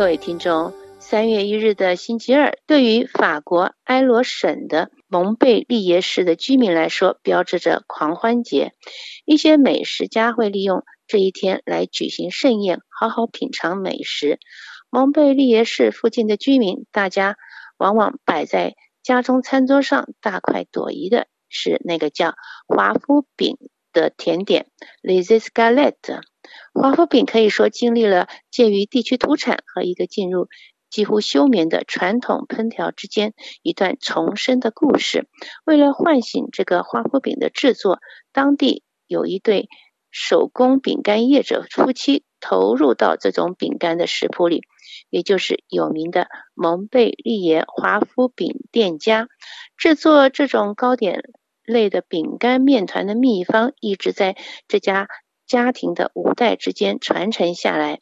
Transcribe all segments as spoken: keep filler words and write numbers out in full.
各位听众，三月一日的星期二，对于法国埃罗省的蒙贝利耶市的居民来说，标志着狂欢节。一些美食家会利用这一天来举行盛宴，好好品尝美食。蒙贝利耶市附近的居民，大家往往摆在家中餐桌上大快朵颐的是那个叫华夫饼的甜点 les Escalettes。 华夫饼可以说经历了介于地区土产和一个进入几乎休眠的传统烹调之间一段重生的故事。为了唤醒这个华夫饼的制作，当地有一对手工饼干业者夫妻投入到这种饼干的食谱里，也就是有名的蒙贝利耶华夫饼店家。制作这种糕点类的饼干面团的秘方一直在这家家庭的五代之间传承下来。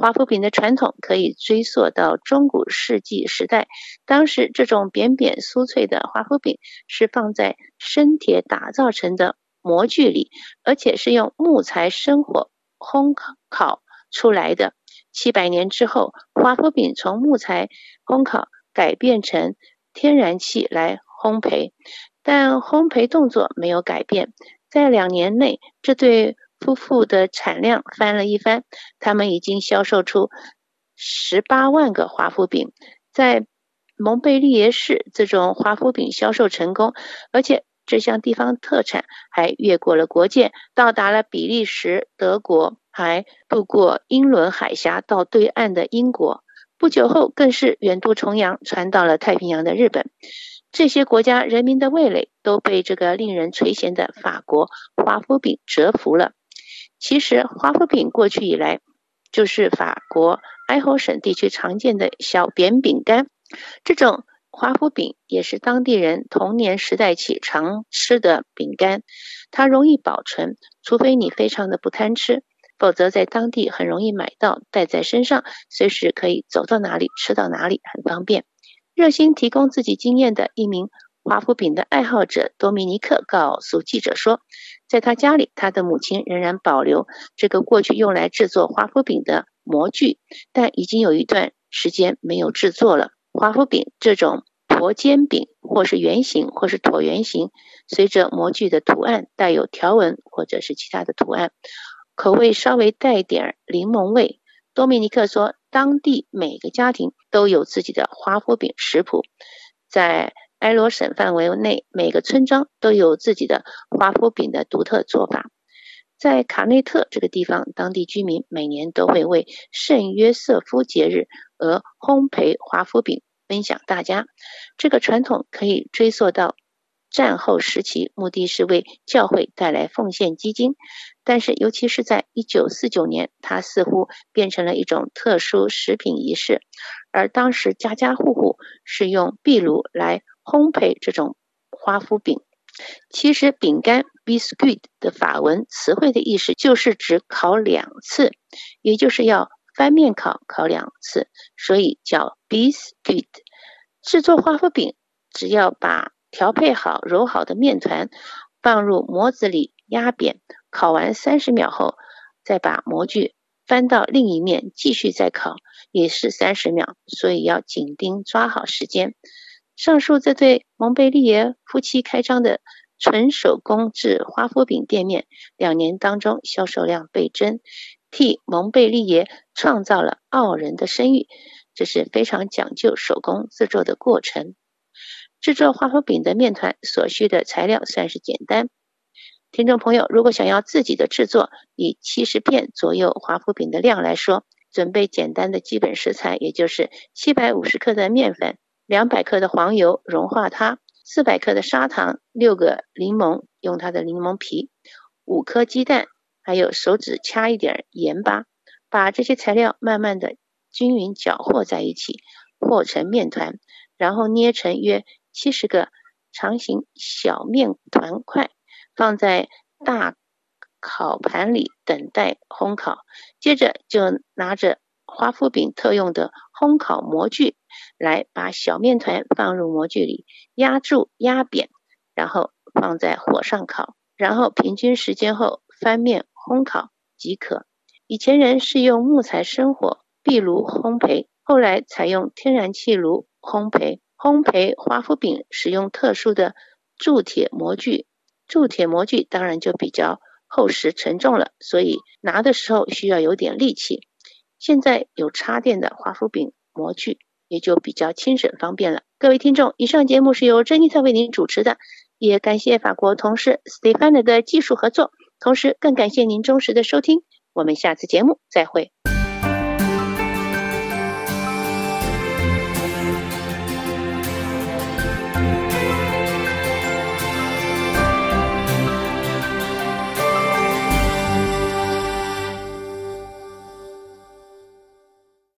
华夫饼的传统可以追溯到中古世纪时代，当时这种扁扁酥脆的华夫饼是放在生铁打造成的模具里，而且是用木材生火烘烤出来的。七百年之后，华夫饼从木材烘烤改变成天然气来烘焙，但烘焙动作没有改变。在两年内，这对夫妇的产量翻了一番，他们已经销售出十八万个华夫饼。在蒙贝利耶市，这种华夫饼销售成功，而且这项地方特产还越过了国界，到达了比利时、德国，还渡过英伦海峡到对岸的英国。不久后，更是远渡重洋，传到了太平洋的日本。这些国家人民的味蕾都被这个令人垂涎的法国华夫饼折服了。其实华夫饼过去以来就是法国埃侯省地区常见的小扁饼干，这种华夫饼也是当地人童年时代起常吃的饼干。它容易保存，除非你非常的不贪吃，否则在当地很容易买到，带在身上，随时可以走到哪里吃到哪里，很方便。热心提供自己经验的一名华夫饼的爱好者多米尼克告诉记者说，在他家里，他的母亲仍然保留这个过去用来制作华夫饼的模具，但已经有一段时间没有制作了。华夫饼这种薄煎饼，或是圆形或是椭圆形，随着模具的图案带有条纹或者是其他的图案，口味稍微带点柠檬味。多米尼克说，当地每个家庭都有自己的华夫饼食谱，在埃罗省范围内，每个村庄都有自己的华夫饼的独特做法。在卡内特这个地方，当地居民每年都会为圣约瑟夫节日而烘焙华夫饼分享大家。这个传统可以追溯到战后时期，目的是为教会带来奉献基金，但是尤其是在一九四九年，它似乎变成了一种特殊食品仪式，而当时家家户户是用壁炉来烘焙这种华夫饼。其实饼干 Biscuit 的法文词汇的意思就是指烤两次，也就是要翻面烤烤两次，所以叫 Biscuit。 制作华夫饼只要把调配好揉好的面团放入模子里压扁，烤完三十秒后再把模具翻到另一面继续再烤，也是三十秒，所以要紧盯抓好时间。上述这对蒙贝利耶夫妻开张的纯手工制华夫饼店面，两年当中销售量倍增，替蒙贝利耶创造了傲人的声誉。这是非常讲究手工制作的过程。制作华夫饼的面团所需的材料算是简单。听众朋友，如果想要自己的制作，以七十片左右华夫饼的量来说，准备简单的基本食材，也就是七百五十克的面粉，两百克的黄油融化它，四百克的砂糖，六个柠檬，用它的柠檬皮，五颗鸡蛋，还有手指掐一点盐巴，把这些材料慢慢的均匀搅和在一起，和成面团，然后捏成约七十个长形小面团块，放在大烤盘里等待烘烤。接着就拿着华夫饼特用的烘烤模具来把小面团放入模具里，压住压扁，然后放在火上烤，然后平均时间后翻面烘烤即可。以前人是用木材生火，壁炉烘焙，后来采用天然气炉烘焙。烘焙华夫饼使用特殊的铸铁模具，铸铁模具当然就比较厚实沉重了，所以拿的时候需要有点力气。现在有插电的华夫饼模具，也就比较轻省方便了。各位听众，以上节目是由珍妮特为您主持的，也感谢法国同事 Stefan 的技术合作，同时更感谢您忠实的收听。我们下次节目再会。